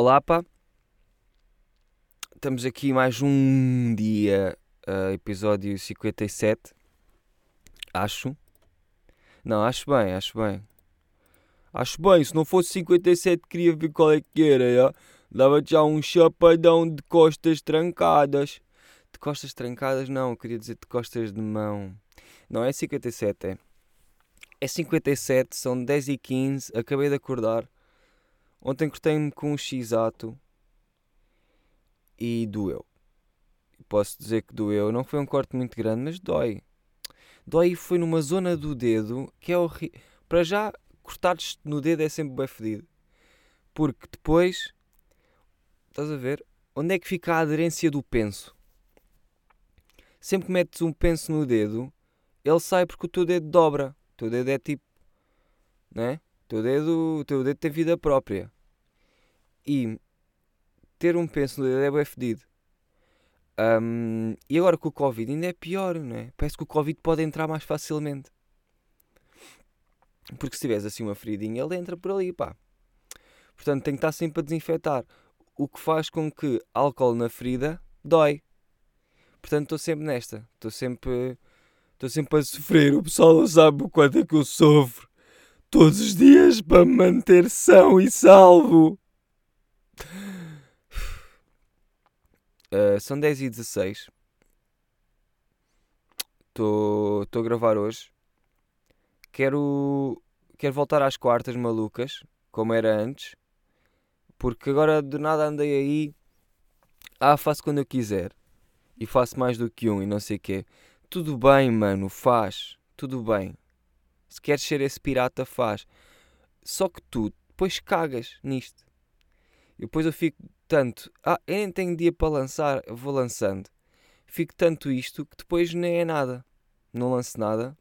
Olá, pá. Estamos aqui mais um dia, episódio 57, acho. Não, acho bem. Acho bem, se não fosse 57 queria ver qual é que era, já. Dava-te já um chapadão de costas trancadas. De costas trancadas não, queria dizer de costas de mão. Não, é 57, é. É 57, são 10h15, acabei de acordar. Ontem cortei-me com um x-ato. E doeu. Posso dizer que doeu. Não foi um corte muito grande, mas dói. Dói, foi numa zona do dedo que é horrível. Para já, cortares no dedo é sempre bem fedido. Porque depois, estás a ver, onde é que fica a aderência do penso? Sempre que metes um penso no dedo, ele sai porque o teu dedo dobra. O teu dedo é tipo, não é? O teu dedo tem vida própria. E ter um penso no dedo é bem fedido. E agora com o Covid ainda é pior, não é? Parece que o Covid pode entrar mais facilmente. Porque se tiveres assim uma feridinha, ele entra por ali, pá. Portanto, tem que estar sempre a desinfetar. O que faz com que álcool na ferida dói. Portanto, estou sempre nesta. Estou sempre a sofrer. O pessoal não sabe o quanto é que eu sofro. Todos os dias para me manter são e salvo. São 10h16. Estou a gravar hoje. Quero voltar às quartas malucas, como era antes. Porque agora do nada andei aí. Faço quando eu quiser. E faço mais do que um e não sei o quê. Tudo bem, mano, faz. Tudo bem. Se queres ser esse pirata, faz. Só que tu depois cagas nisto. E depois eu fico... tanto, eu nem tenho dia para lançar, vou lançando. Fico tanto isto que depois nem é nada. Não lanço nada.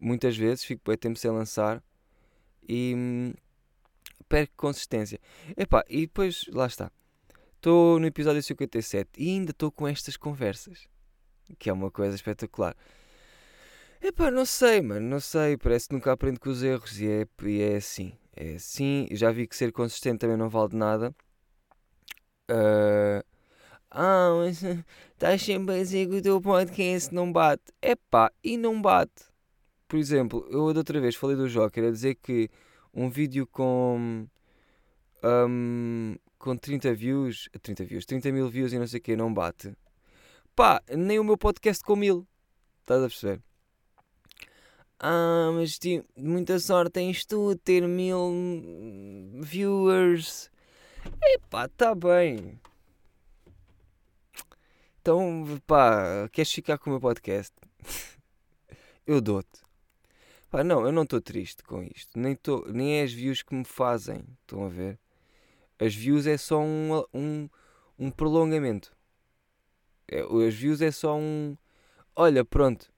Muitas vezes fico bem tempo sem lançar. E perco consistência. Epá, e depois, lá está. Estou no episódio 57 e ainda estou com estas conversas. Que é uma coisa espetacular. Epá, não sei. Parece que nunca aprendo com os erros. E é assim. É assim. Já vi que ser consistente também não vale de nada. Mas estás sempre a dizer que o teu podcast não bate. Epá, e não bate. Por exemplo, eu da outra vez falei do Joker a dizer que um vídeo com 30 mil views e não sei o que não bate. Pá, nem o meu podcast com 1000. Estás a perceber? Mas muita sorte tens tu a ter 1000 viewers. Epá, tá bem. Então, pá, queres ficar com o meu podcast? Eu dou-te. Pá, não, eu não estou triste com isto. Nem é as views que me fazem. Estão a ver? As views é só um prolongamento. As views é só um... Olha, pronto.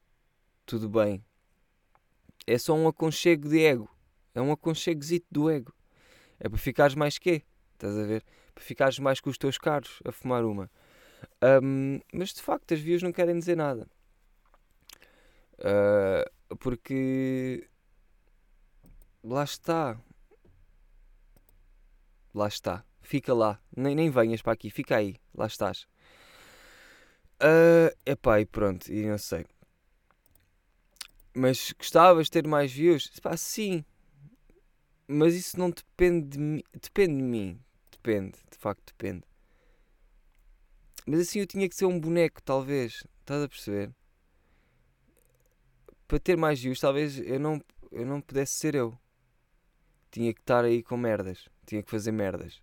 Tudo bem. É só um aconchego de ego. É um aconchegozito do ego. É para ficares mais quê? Estás a ver? Para ficares mais com os teus caros a fumar uma. Mas de facto as views não querem dizer nada. Porque lá está. Fica lá. Nem venhas para aqui. Fica aí. Lá estás. Epá, e pronto. E não sei. Mas gostavas de ter mais views? Epá, sim. Mas isso não depende de mim. Depende de mim. Depende, de facto depende. Mas assim eu tinha que ser um boneco, talvez. Estás a perceber? Para ter mais views, talvez eu não pudesse ser eu. Tinha que estar aí com merdas. Tinha que fazer merdas.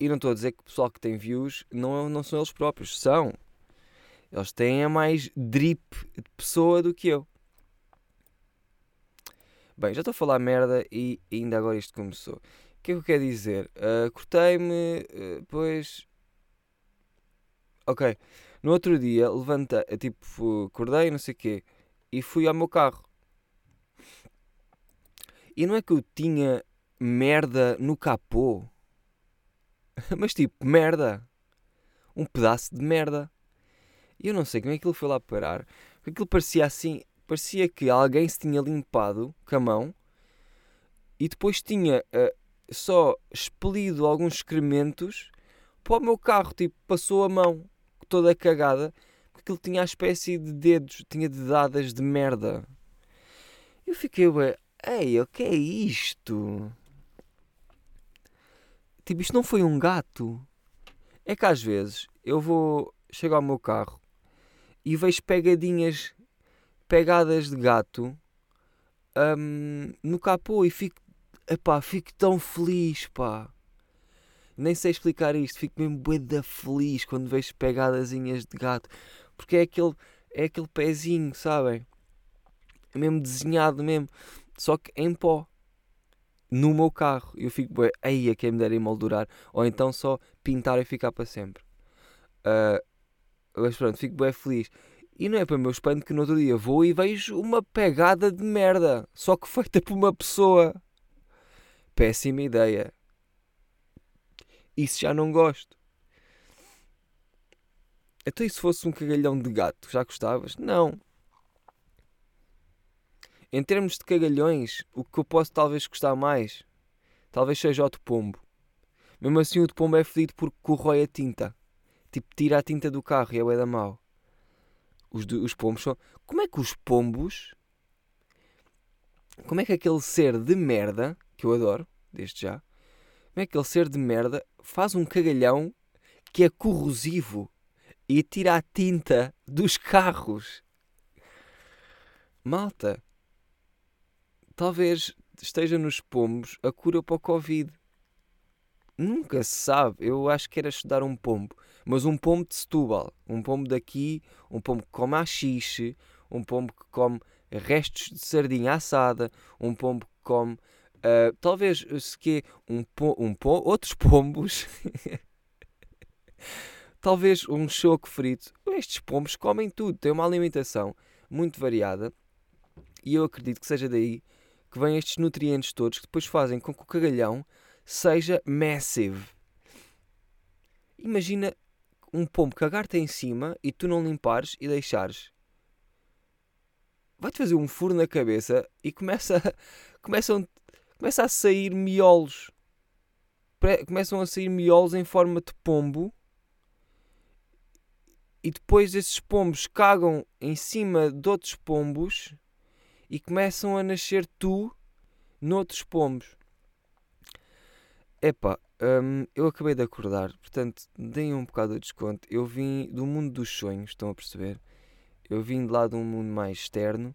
E não estou a dizer que o pessoal que tem views não são eles próprios. São. Eles têm a mais drip de pessoa do que eu. Bem, já estou a falar merda e ainda agora isto começou. O que é que eu quero dizer? Cortei-me, pois... Ok. No outro dia, acordei, não sei o quê, e fui ao meu carro. E não é que eu tinha merda no capô. Mas tipo, merda. Um pedaço de merda. E eu não sei como é que aquilo foi lá parar. Porque aquilo parecia assim... Parecia que alguém se tinha limpado com a mão e depois tinha... só expelido alguns excrementos para o meu carro, tipo, passou a mão toda cagada, porque aquilo tinha a espécie de dedos, tinha dedadas de merda. Eu fiquei, ei, o que é isto? Tipo, isto não foi um gato. É que às vezes eu vou, chego ao meu carro e vejo pegadas de gato no capô e fico tão feliz, pá. Nem sei explicar isto, fico mesmo bueda feliz quando vejo pegadazinhas de gato. Porque é aquele pezinho, sabem? É mesmo desenhado mesmo, só que em pó. No meu carro. Eu fico, aí a quem me der emoldurar. Ou então só pintar e ficar para sempre. Mas pronto, fico bué feliz. E não é para o meu espanto que no outro dia vou e vejo uma pegada de merda. Só que feita por uma pessoa. Péssima ideia. Isso já não gosto. Até se fosse um cagalhão de gato, já gostavas? Não. Em termos de cagalhões, o que eu posso talvez gostar mais, talvez seja o de pombo. Mesmo assim, o de pombo é fedido porque corrói a tinta. Tipo, tira a tinta do carro e é bué da mau. Os pombos são... Como é que os pombos... Como é que aquele ser de merda, que eu adoro, desde já, como é que aquele ser de merda faz um cagalhão que é corrosivo e tira a tinta dos carros? Malta... Talvez esteja nos pombos a cura para o Covid. Nunca se sabe. Eu acho que era estudar um pombo. Mas um pombo de Setúbal. Um pombo daqui. Um pombo que come haxixe. Um pombo que come restos de sardinha assada. Um pombo que come... talvez, se quê... outros pombos. Talvez um choco frito. Estes pombos comem tudo. Têm uma alimentação muito variada. E eu acredito que seja daí... que vêm estes nutrientes todos que depois fazem com que o cagalhão seja massive. Imagina um pombo cagar-te em cima e tu não limpares e deixares. Vai-te fazer um furo na cabeça e começa a sair miolos. Começam a sair miolos em forma de pombo e depois esses pombos cagam em cima de outros pombos e começam a nascer tu noutros pombos. Epá, eu acabei de acordar, portanto, deem um bocado de desconto. Eu vim do mundo dos sonhos, estão a perceber? Eu vim de lá de um mundo mais externo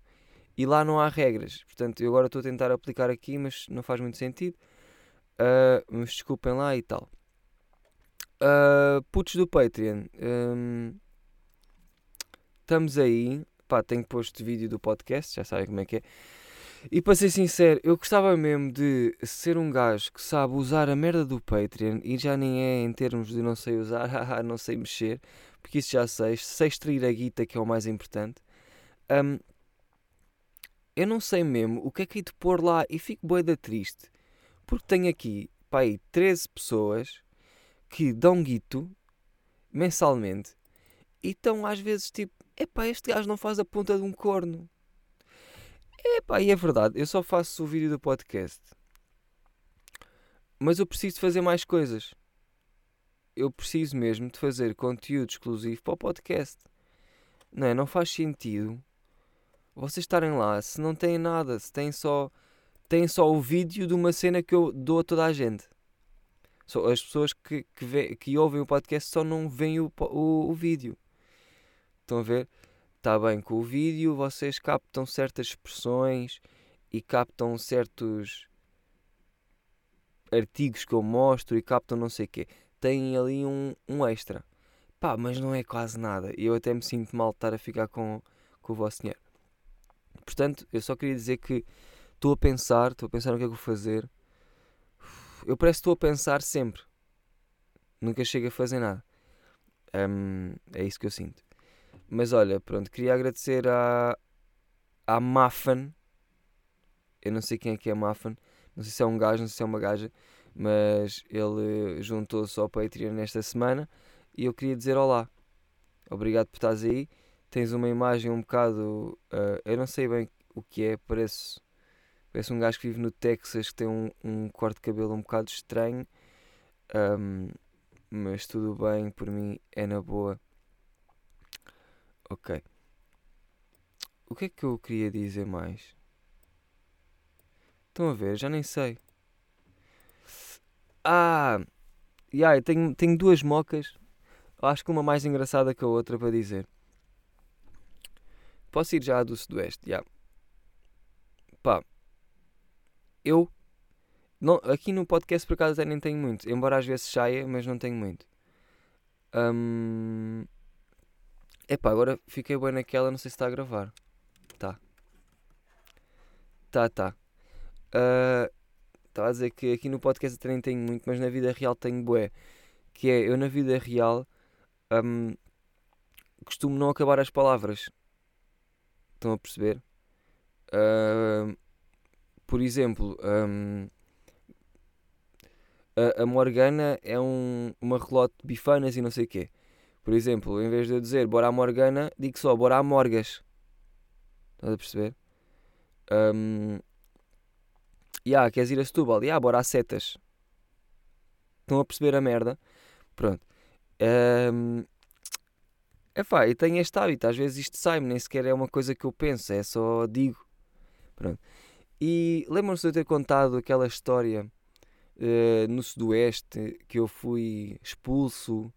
e lá não há regras. Portanto, eu agora estou a tentar aplicar aqui, mas não faz muito sentido. Mas desculpem lá e tal. Putos do Patreon. Estamos aí... Pá, tenho posto vídeo do podcast, já sabem como é que é. E para ser sincero, eu gostava mesmo de ser um gajo que sabe usar a merda do Patreon e já nem é em termos de não sei usar, não sei mexer, porque isso já sei extrair a guita, que é o mais importante. Eu não sei mesmo o que é que hei de pôr lá e fico boeda triste, porque tenho aqui, pá, aí 13 pessoas que dão guito mensalmente e estão às vezes tipo, epá, este gajo não faz a ponta de um corno. Epá, e é verdade, eu só faço o vídeo do podcast. Mas eu preciso de fazer mais coisas. Eu preciso mesmo de fazer conteúdo exclusivo para o podcast. Não é? Não faz sentido vocês estarem lá se não têm nada, se têm só o vídeo de uma cena que eu dou a toda a gente. Só as pessoas que ouvem o podcast só não veem o vídeo. Estão a ver? Está bem, com o vídeo vocês captam certas expressões e captam certos artigos que eu mostro e captam não sei o quê. Têm ali um extra. Pá, mas não é quase nada. E eu até me sinto mal de estar a ficar com o vosso dinheiro. Portanto, eu só queria dizer que estou a pensar no que é que vou fazer. Eu parece que estou a pensar sempre. Nunca chego a fazer nada. É isso que eu sinto. Mas olha, pronto, queria agradecer à Mafan. Eu não sei quem é que é Mafan. Não sei se é um gajo, não sei se é uma gaja. Mas ele juntou-se ao Patreon nesta semana. E eu queria dizer olá. Obrigado por estás aí. Tens uma imagem um bocado... eu não sei bem o que é. Parece Parece um gajo que vive no Texas, que tem um corte de cabelo um bocado estranho, mas tudo bem, por mim é na boa. Ok. O que é que eu queria dizer mais? Estão a ver? Já nem sei. Eu tenho duas mocas. Acho que uma mais engraçada que a outra para dizer. Posso ir já à do Sudoeste? Pá. Eu... Não, aqui no podcast por acaso até nem tenho muito. Embora às vezes saia, mas não tenho muito. Agora fiquei bem naquela, não sei se está a gravar. Tá. Estava a dizer que aqui no podcast até nem tenho muito, mas na vida real tenho bué. Que é, eu na vida real costumo não acabar as palavras. Estão a perceber? Por exemplo, a Morgana é uma relote de bifanas e não sei o quê. Por exemplo, em vez de eu dizer bora à Morgana, digo só bora à Morgas. Estás a perceber? Queres ir a Setúbal? Bora às Setas. Estão a perceber a merda? Pronto. E tenho este hábito. Às vezes isto sai-me, nem sequer é uma coisa que eu penso, é só digo. Pronto. E lembram-se de eu ter contado aquela história no Sudoeste que eu fui expulso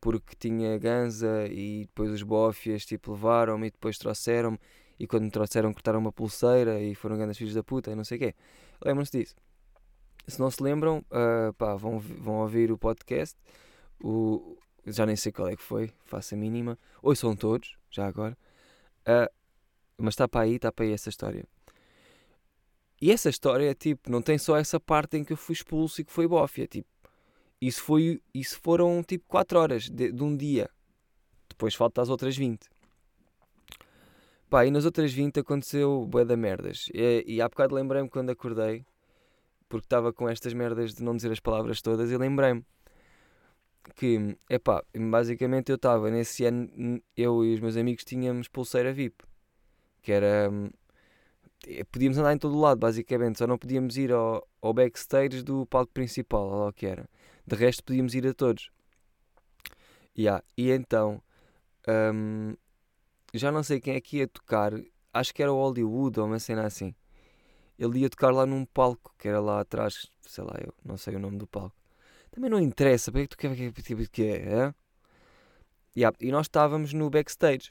porque tinha ganza e depois os bofias tipo, levaram-me e depois trouxeram-me e quando me trouxeram cortaram uma pulseira e foram grandes filhos da puta e não sei o quê. Lembram-se disso? Se não se lembram, vão ouvir o podcast. Já nem sei qual é que foi, faço a mínima. Ou são todos, já agora. Mas está para aí essa história. E essa história, não tem só essa parte em que eu fui expulso e que foi bófia, Isso foram 4 horas de um dia. Depois falta as outras 20. E nas outras 20 aconteceu bué da merdas. E há bocado lembrei-me quando acordei, porque estava com estas merdas de não dizer as palavras todas, e lembrei-me que, basicamente eu estava nesse ano, eu e os meus amigos tínhamos pulseira VIP, que era... Podíamos andar em todo o lado, basicamente, só não podíamos ir ao backstage do palco principal, ou lá o que era. De resto, podíamos ir a todos. E então, já não sei quem é que ia tocar, acho que era o Hollywood ou uma cena assim. Ele ia tocar lá num palco, que era lá atrás, sei lá, eu não sei o nome do palco. Também não interessa, para que tu quer? E nós estávamos no backstage.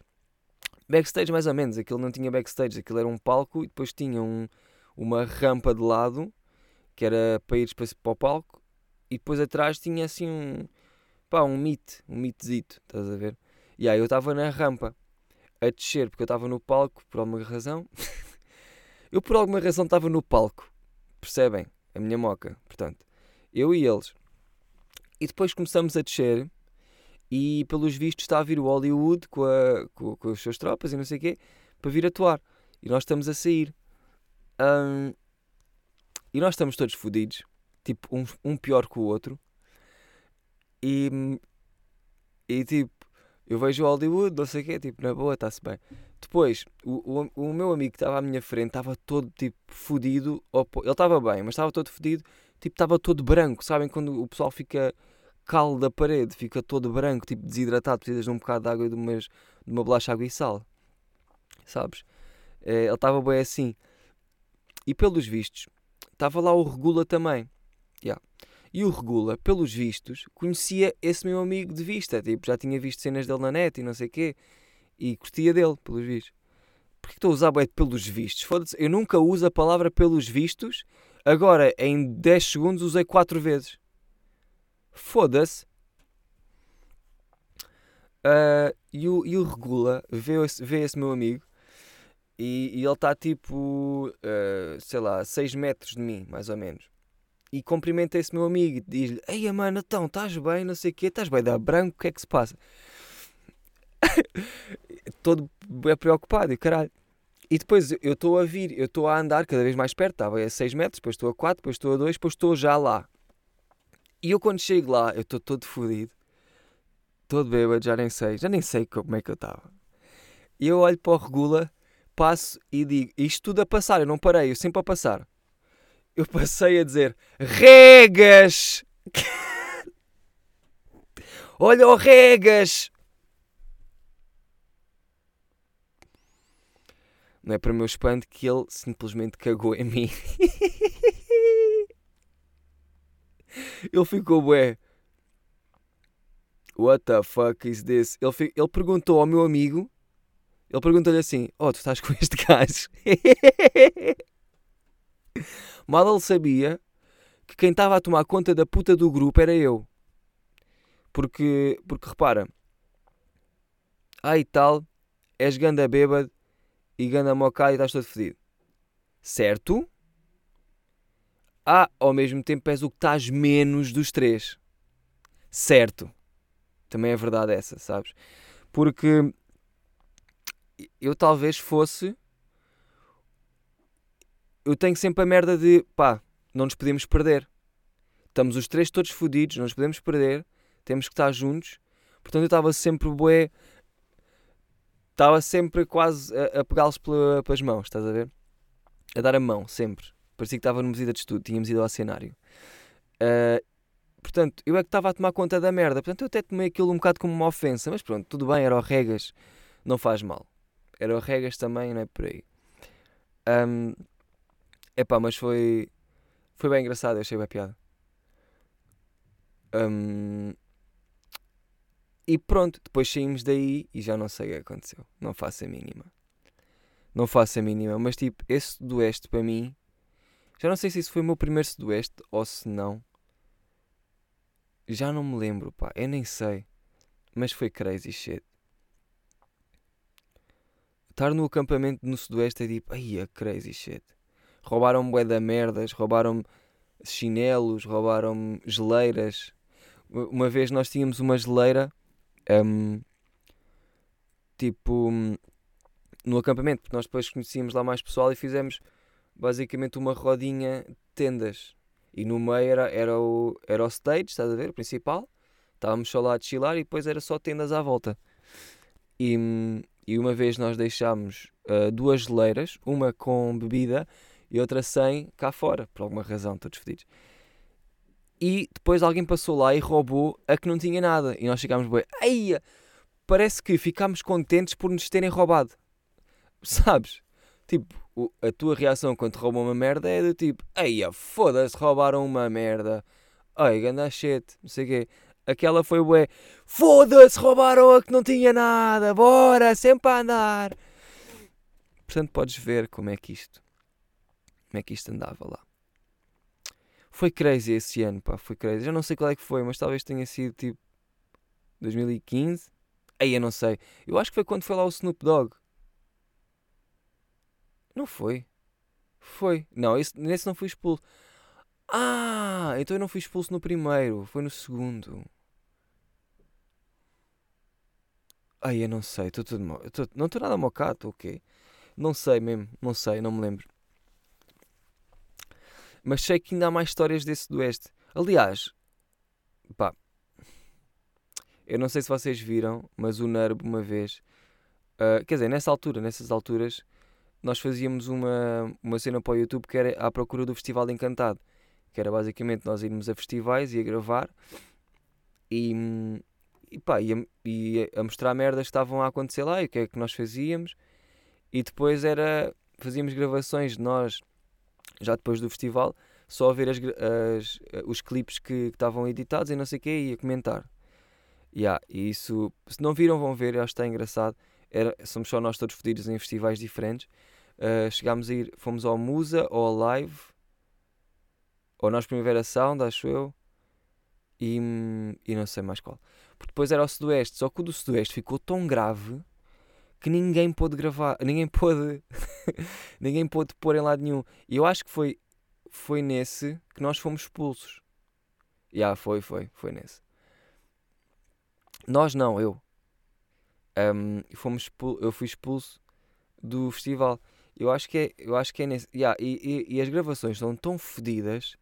Backstage mais ou menos, aquilo não tinha backstage, aquilo era um palco e depois tinha uma rampa de lado que era para ires para o palco e depois atrás tinha assim um mitezito, estás a ver? E aí eu estava na rampa a descer porque eu estava no palco por alguma razão. Eu por alguma razão estava no palco, percebem? A minha moca, portanto, eu e eles. E depois começamos a descer. E pelos vistos está a vir o Hollywood com as suas tropas e não sei o quê para vir atuar e nós estamos a sair e nós estamos todos fodidos, um pior que o outro e eu vejo o Hollywood, não sei o quê, na boa, está-se bem. Depois o meu amigo que estava à minha frente estava todo fodido, ele estava bem, mas estava todo fodido, estava todo branco, sabem quando o pessoal fica calo da parede, fica todo branco, desidratado, precisas de um bocado de água e de uma bolacha de água e sal, sabes? Ele estava bem assim. E pelos vistos, estava lá o Regula também. E o Regula, pelos vistos, conhecia esse meu amigo de vista, já tinha visto cenas dele na net e não sei o quê, e curtia dele, pelos vistos. Porquê que estou a usar bué de pelos vistos? Foda-se, eu nunca uso a palavra pelos vistos, agora em 10 segundos usei 4 vezes. Foda-se. E o Regula vê esse meu amigo e ele está 6 metros de mim, mais ou menos. E cumprimenta esse meu amigo e diz-lhe: "Ei, mano, então, estás bem, não sei o quê, estás bem, dá branco, o que é que se passa?" Todo é preocupado e caralho. E depois eu estou a andar cada vez mais perto, estava a 6 metros, depois estou a 4, depois estou a 2, depois estou já lá. E eu quando chego lá, eu estou todo fodido, todo bêbado, já nem sei como é que eu estava. E eu olho para o Regula, passo e digo, isto tudo a passar, eu não parei, eu sempre a passar. Eu passei a dizer, regas! Olha o regas! Não é para o meu espanto que ele simplesmente cagou em mim. Ele ficou bué. What the fuck is this? Ele perguntou ao meu amigo. Ele perguntou-lhe assim. Oh, tu estás com este gajo. Mal ele sabia que quem estava a tomar conta da puta do grupo era eu. Porque repara. Ai tal, és ganda bêbado. E ganda mocado e estás todo fedido. Certo? Ao mesmo tempo és o que estás menos dos três. Certo. Também é verdade essa, sabes? Porque eu talvez fosse... Eu tenho sempre a merda de... Pá, não nos podemos perder. Estamos os três todos fodidos, não nos podemos perder. Temos que estar juntos. Portanto eu estava sempre bué... Estava sempre quase a pegá-los pelas mãos, estás a ver? A dar a mão, sempre. Parecia que estava numa visita de estudo, tínhamos ido ao cenário. Portanto, eu é que estava a tomar conta da merda. Portanto, eu até tomei aquilo um bocado como uma ofensa, mas pronto, tudo bem, era o regas, não faz mal. Era o regas também, não é por aí. Epá, mas foi bem engraçado, eu achei bem a piada. E pronto, depois saímos daí e já não sei o que aconteceu. Não faço a mínima. Não faço a mínima. Mas tipo, esse sudoeste para mim... Já não sei se isso foi o meu primeiro sudoeste ou se não. Já não me lembro, pá. Eu nem sei. Mas foi crazy shit. Estar no acampamento no sudoeste é tipo... Ai, é crazy shit. Roubaram-me bué da merdas. Roubaram-me chinelos. Roubaram-me geleiras. Uma vez nós tínhamos uma geleira... no acampamento, porque nós depois conhecíamos lá mais pessoal e fizemos basicamente uma rodinha de tendas e no meio era o stage, estás a ver, o principal, estávamos só lá a chilar e depois era só tendas à volta e uma vez nós deixámos duas geleiras, uma com bebida e outra sem, cá fora, por alguma razão, todos fedidos. E depois alguém passou lá e roubou a que não tinha nada. E nós chegámos bem. Ai, parece que ficámos contentes por nos terem roubado. Sabes? Tipo, a tua reação quando te roubam uma merda é do tipo... Ai, foda-se, roubaram uma merda. Ai, ganda shit, não sei o quê. Aquela foi bué. Foda-se, roubaram a que não tinha nada. Bora, sempre a andar. Portanto, podes ver como é que isto andava lá. Foi crazy esse ano, pá, foi crazy. Já não sei qual é que foi, mas talvez tenha sido tipo 2015. Aí eu não sei. Eu acho que foi quando foi lá o Snoop Dogg. Não foi? Foi. Não, nesse não fui expulso. Então eu não fui expulso no primeiro. Foi no segundo. Aí eu não sei. Estou tudo mal. Não estou nada mocado, estou ok. Não sei mesmo. Não sei, não me lembro. Mas sei que ainda há mais histórias desse sudoeste. Aliás, pá, eu não sei se vocês viram, mas o Nerbo uma vez, nessas alturas, nós fazíamos uma cena para o YouTube que era à procura do Festival Encantado, que era basicamente nós irmos a festivais e a gravar e a mostrar merdas que estavam a acontecer lá e o que é que nós fazíamos e depois fazíamos gravações de nós. Já depois do festival, só a ver os clipes que estavam editados e não sei o quê, e a comentar. E isso, se não viram, vão ver, eu acho que está engraçado. Somos só nós todos fodidos em festivais diferentes. Fomos ao Musa, ou ao Live, ou nós Primavera Sound, acho eu, e não sei mais qual. Porque depois era o Sudoeste, só que o do Sudoeste ficou tão grave que ninguém pôde gravar, ninguém pôde pôr em lado nenhum. E eu acho que foi nesse que nós fomos expulsos. Foi nesse. Nós não, eu. Eu fui expulso do festival. Eu acho que é nesse. E as gravações são tão fodidas,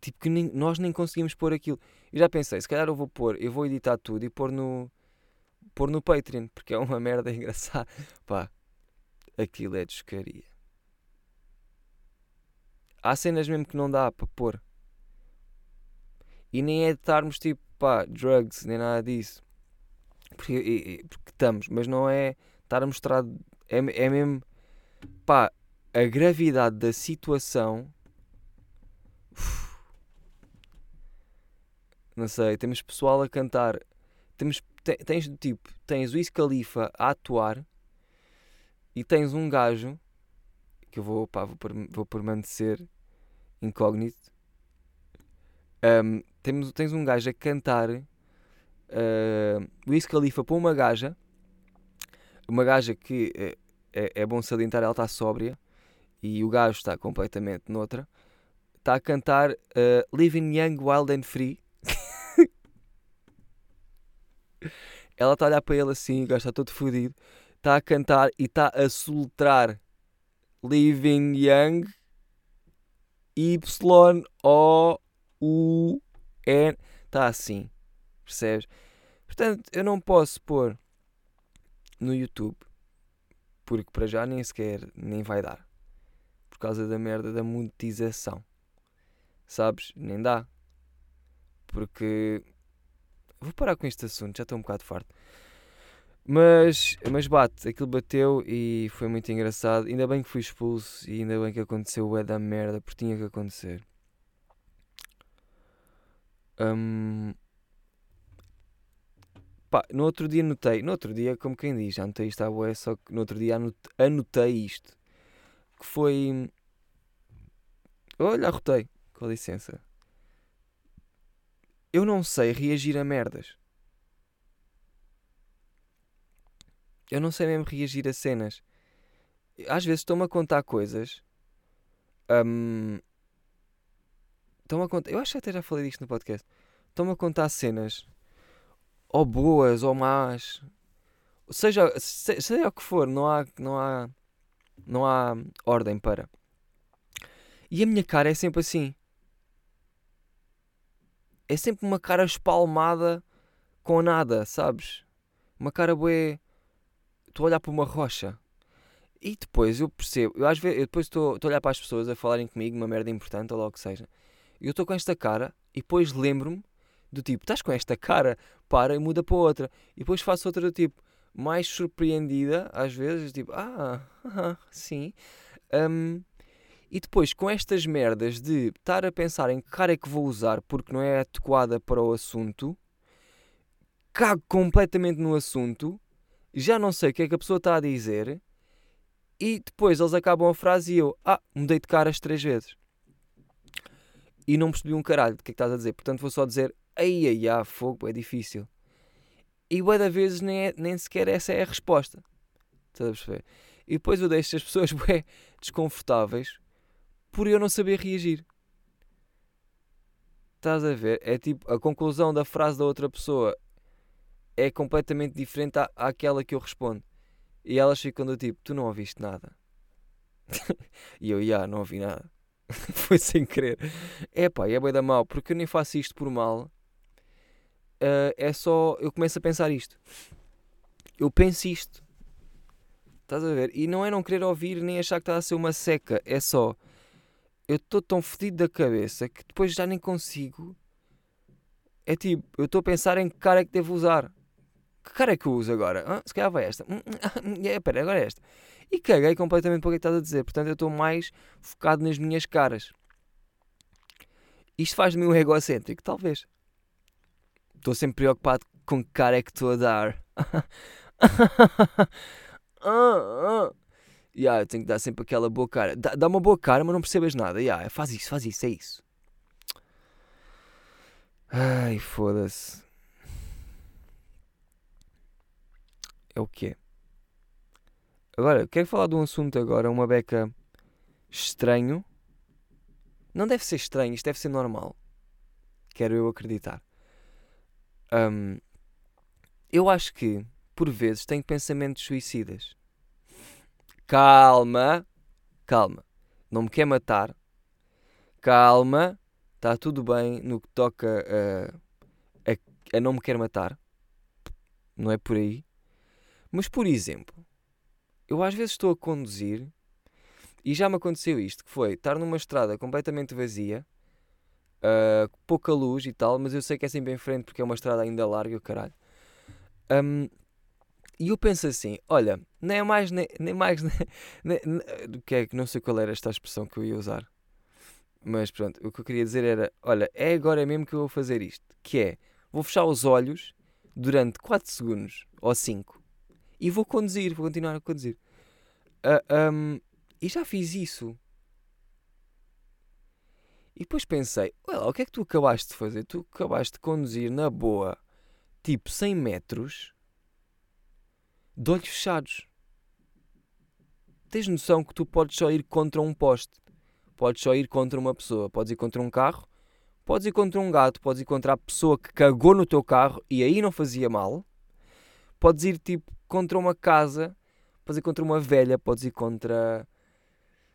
tipo que nós nem conseguimos pôr aquilo. Eu já pensei, se calhar eu vou editar tudo e pôr no Patreon, porque é uma merda engraçada, pá, aquilo é descaria. Há cenas mesmo que não dá para pôr. E nem é de estarmos tipo, pá, drugs, nem nada disso. Porque estamos, mas não é estar a mostrar, é mesmo, pá, a gravidade da situação. Não sei, temos pessoal a cantar, tens do tipo, tens o Wiz Khalifa a atuar e tens um gajo que eu vou permanecer incógnito. Tens um gajo a cantar o Wiz Khalifa para uma gaja que é bom salientar, ela está sóbria e o gajo está completamente noutra, está a cantar Living Young, Wild and Free. Ela está a olhar para ele assim, o gajo está todo fodido, está a cantar e está a soltrar Living Young Y-O-U-N. Está assim, percebes? Portanto, eu não posso pôr no YouTube, porque para já nem sequer, nem vai dar, por causa da merda da monetização, sabes? Nem dá, porque... Vou parar com este assunto, já estou um bocado farto. Mas bate, aquilo bateu e foi muito engraçado. Ainda bem que fui expulso e ainda bem que aconteceu o é da merda, porque tinha que acontecer. Pá, no outro dia anotei, como quem diz, já anotei isto à boé, só que no outro dia anotei isto, que foi... Olha, arrotei, com licença. Eu não sei reagir a merdas. Eu não sei mesmo reagir a cenas. Às vezes estão-me a contar coisas. Estão-me a contar... Eu acho que até já falei disto no podcast. Estão-me a contar cenas. Ou boas, ou más. Seja o que for, não há ordem para. E a minha cara é sempre assim. É sempre uma cara espalmada com nada, sabes? Uma cara bué... Estou a olhar para uma rocha. E depois eu percebo... Eu depois estou a olhar para as pessoas a falarem comigo uma merda importante, ou lá o que seja. E eu estou com esta cara e depois lembro-me do tipo... Estás com esta cara? Para e muda para outra. E depois faço outra do tipo... Mais surpreendida, às vezes. Tipo... Sim. E depois, com estas merdas de estar a pensar em que cara é que vou usar porque não é adequada para o assunto, cago completamente no assunto, já não sei o que é que a pessoa está a dizer, e depois eles acabam a frase e eu, mudei de caras 3 vezes. E não percebi um caralho do que é que estás a dizer, portanto vou só dizer, fogo, é difícil. E bué da vezes nem sequer essa é a resposta. Estás a perceber? E depois eu deixo as pessoas bué desconfortáveis, por eu não saber reagir. Estás a ver? É tipo, a conclusão da frase da outra pessoa é completamente diferente àquela que eu respondo. E elas ficam do tipo, tu não ouviste nada. E eu, não ouvi nada. Foi sem querer. É bué da mal, porque eu nem faço isto por mal. É só, eu começo a pensar isto. Eu penso isto. Estás a ver? E não é não querer ouvir, nem achar que está a ser uma seca. É só... Eu estou tão fedido da cabeça que depois já nem consigo. É tipo, eu estou a pensar em que cara é que devo usar. Que cara é que eu uso agora? Se calhar vai esta. Espera, agora é esta. E caguei completamente para o que estás a dizer. Portanto, eu estou mais focado nas minhas caras. Isto faz de mim um egocêntrico, talvez. Estou sempre preocupado com que cara é que estou a dar. Eu tenho que dar sempre aquela boa cara. Dá uma boa cara, mas não percebes nada. Faz isso, é isso. Ai, foda-se. É o quê? Agora, quero falar de um assunto agora. Uma beca estranho. Não deve ser estranho, isto deve ser normal. Quero eu acreditar. Eu acho que, por vezes, tenho pensamentos suicidas. Calma, não me quer matar, calma, está tudo bem no que toca a não me quer matar, não é por aí, mas por exemplo, Eu às vezes estou a conduzir e já me aconteceu isto, que foi estar numa estrada completamente vazia, pouca luz e tal, mas eu sei que é sempre em frente porque é uma estrada ainda larga, o caralho. E eu penso assim, olha, nem mais, nem mais, que é que não sei qual era esta expressão que eu ia usar, mas pronto, o que eu queria dizer era, olha, é agora mesmo que eu vou fazer isto, que é, vou fechar os olhos durante 4 segundos, ou 5, e vou conduzir, vou continuar a conduzir. E já fiz isso. E depois pensei, olha, o que é que tu acabaste de fazer? Tu acabaste de conduzir na boa, tipo 100 metros, de olhos fechados. Tens noção que tu podes só ir contra um poste, podes só ir contra uma pessoa, podes ir contra um carro, podes ir contra um gato, podes ir contra a pessoa que cagou no teu carro e aí não fazia mal, podes ir tipo contra uma casa, podes ir contra uma velha, podes ir contra...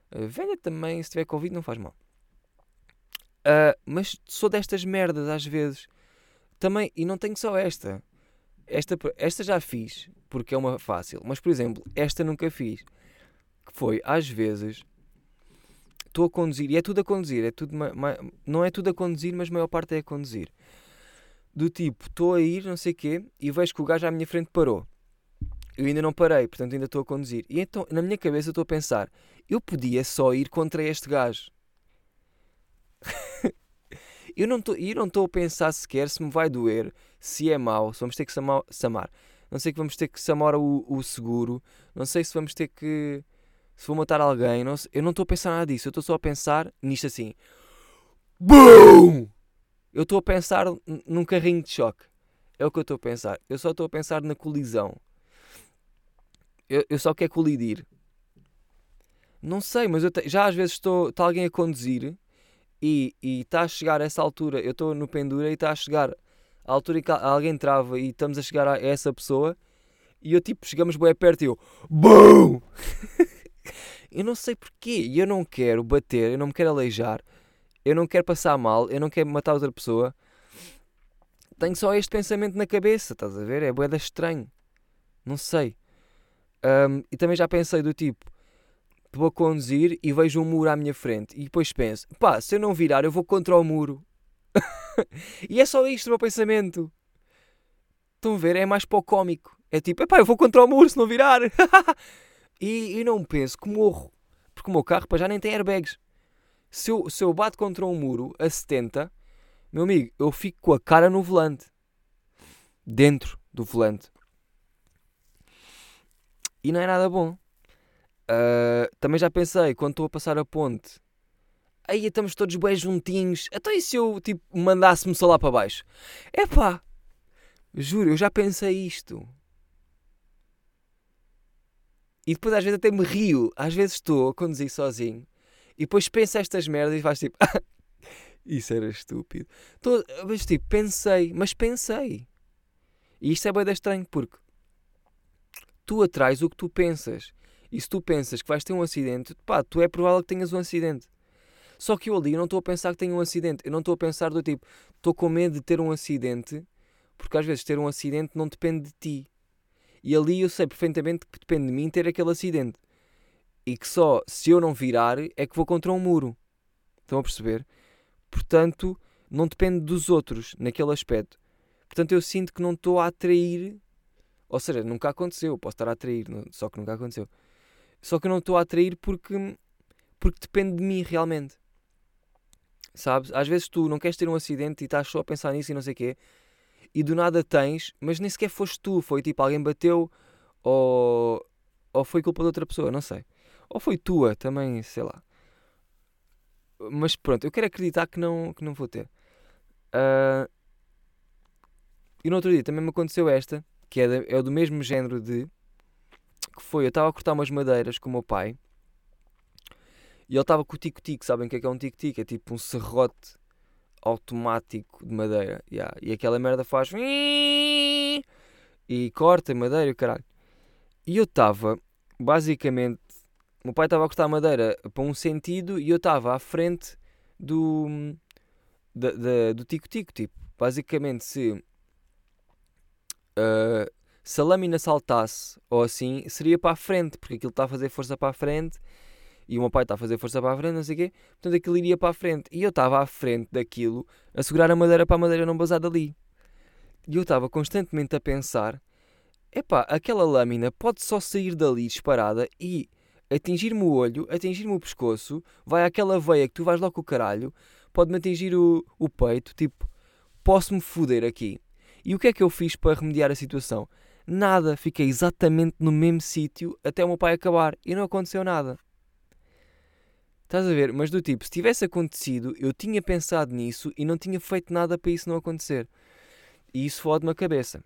A velha também, se tiver Covid não faz mal. Mas sou destas merdas às vezes. Também, e não tenho só esta. Esta já fiz, porque é uma fácil. Mas, por exemplo, esta nunca fiz. Que foi, às vezes, estou a conduzir, e é tudo a conduzir. É tudo não é tudo a conduzir, mas a maior parte é a conduzir. Do tipo, estou a ir, não sei o quê, e vejo que o gajo à minha frente parou. Eu ainda não parei, portanto ainda estou a conduzir. E então, na minha cabeça, estou a pensar, eu podia só ir contra este gajo. Eu não estou a pensar sequer se me vai doer, se é mau, se vamos ter que samar. Não sei que vamos ter que samar o seguro. Não sei se vamos ter que... Se vou matar alguém. Não sei, eu não estou a pensar nada disso. Eu estou só a pensar nisto assim. BOOM! Eu estou a pensar num carrinho de choque. É o que eu estou a pensar. Eu só estou a pensar na colisão. Eu só quero colidir. Não sei, mas eu já às vezes está alguém a conduzir... E está a chegar a essa altura, eu estou no pendura e está a chegar à altura em que alguém trava e estamos a chegar a essa pessoa e eu tipo, chegamos bem perto e eu BOOM! Eu não sei porquê, eu não quero bater, eu não me quero aleijar, eu não quero passar mal, eu não quero matar outra pessoa, tenho só este pensamento na cabeça, estás a ver? É bué da estranho, não sei. E também já pensei do tipo, vou conduzir e vejo um muro à minha frente e depois penso, pá, se eu não virar eu vou contra o muro. E é só isto o meu pensamento. Estão a ver? É mais para o cómico. É tipo, epá, eu vou contra o muro se não virar. E não penso que morro, porque o meu carro já nem tem airbags. Se eu bato contra um muro a 70, meu amigo, eu fico com a cara no volante, dentro do volante, e não é nada bom. Também já pensei, quando estou a passar a ponte, aí estamos todos bem juntinhos, até e se eu tipo, mandasse-me só lá para baixo? Epá, juro, eu já pensei isto. E depois às vezes até me rio, às vezes estou a conduzir sozinho, e depois penso estas merdas e faz tipo, isso era estúpido. Mas tipo, pensei. E isto é bem estranho, porque tu atrais o que tu pensas. E se tu pensas que vais ter um acidente, pá, tu é provável que tenhas um acidente. Só que eu ali não estou a pensar que tenho um acidente. Eu não estou a pensar do tipo, estou com medo de ter um acidente, porque às vezes ter um acidente não depende de ti. E ali eu sei perfeitamente que depende de mim ter aquele acidente. E que só se eu não virar é que vou contra um muro. Estão a perceber? Portanto, não depende dos outros naquele aspecto. Portanto, eu sinto que não estou a atrair... Ou seja, nunca aconteceu. Posso estar a atrair, só que nunca aconteceu. Só que eu não estou a atrair porque depende de mim realmente. Sabes? Às vezes tu não queres ter um acidente e estás só a pensar nisso e não sei o quê. E do nada tens, mas nem sequer foste tu. Foi tipo alguém bateu ou foi culpa de outra pessoa, não sei. Ou foi tua também, sei lá. Mas pronto, eu quero acreditar que não vou ter. E no outro dia também me aconteceu esta, que é do mesmo género de... que foi, eu estava a cortar umas madeiras com o meu pai e ele estava com o tico-tico, sabem o que é um tico-tico? É tipo um serrote automático de madeira, yeah. E aquela merda faz e corta madeira e caralho, e eu estava, basicamente, o meu pai estava a cortar madeira para um sentido e eu estava à frente do tico-tico, tipo, basicamente se se a lâmina saltasse ou assim, seria para a frente, porque aquilo está a fazer força para a frente e o meu pai está a fazer força para a frente, não sei o quê, portanto aquilo iria para a frente. E eu estava à frente daquilo, a segurar a madeira para a madeira não basar dali. E eu estava constantemente a pensar, epá, aquela lâmina pode só sair dali disparada e atingir-me o olho, atingir-me o pescoço, vai àquela veia que tu vais logo com o caralho, pode-me atingir o peito, tipo, posso-me foder aqui. E o que é que eu fiz para remediar a situação? Nada, fiquei exatamente no mesmo sítio até o meu pai acabar e não aconteceu nada. Estás a ver? Mas do tipo, se tivesse acontecido, eu tinha pensado nisso e não tinha feito nada para isso não acontecer. E isso fode-me a cabeça.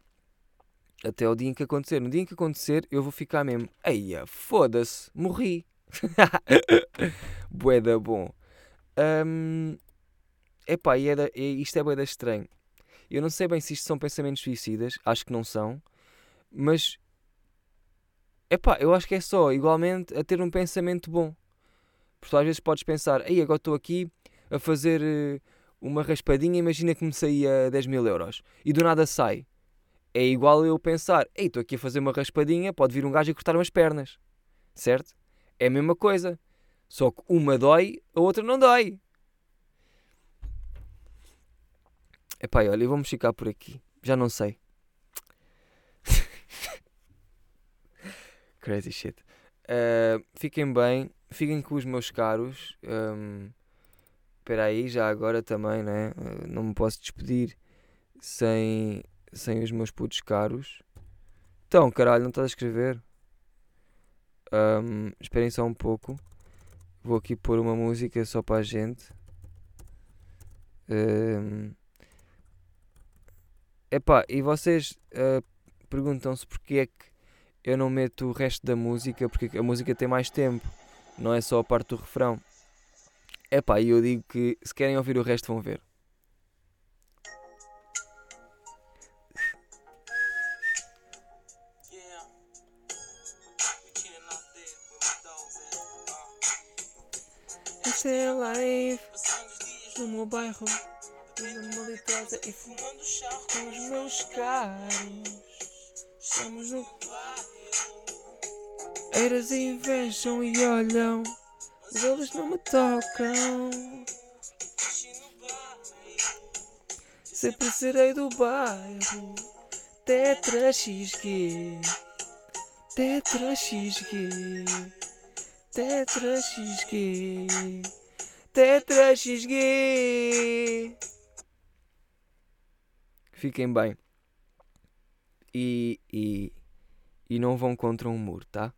Até o dia em que acontecer. No dia em que acontecer, eu vou ficar mesmo... Eia, foda-se, morri. Bué da bom. Epá, isto é bué da estranho. Eu não sei bem se isto são pensamentos suicidas. Acho que não são. Mas... epá, eu acho que é só, igualmente, a ter um pensamento bom. Porque às vezes podes pensar... Ei, agora estou aqui a fazer... uma raspadinha, imagina que me saía 10.000 euros e do nada sai. É igual eu pensar, ei, estou aqui a fazer uma raspadinha, pode vir um gajo e cortar-me as pernas, certo? É a mesma coisa, só que uma dói, a outra não dói. Epá, olha, vamos ficar por aqui, já não sei. Crazy shit. Fiquem bem, fiquem com os meus caros. Espera aí, já agora também, né? Não me posso despedir sem os meus putos caros. Então, caralho, não estás a escrever? Esperem só um pouco. Vou aqui pôr uma música só para a gente. Epá, e vocês perguntam-se porque é que eu não meto o resto da música, porque a música tem mais tempo, não é só a parte do refrão. Epá, e eu digo que se querem ouvir o resto vão ver. Esta é a live no meu bairro, indo malitosa e fumando charro com os meus caros. Estamos no bairro, eiras invejam e olham. Os olhos não me tocam. Sempre serei do bairro. Tetra xisgue, tetra xisgue, tetra xisgue, tetra xisgue. Fiquem bem. E não vão contra um muro, tá?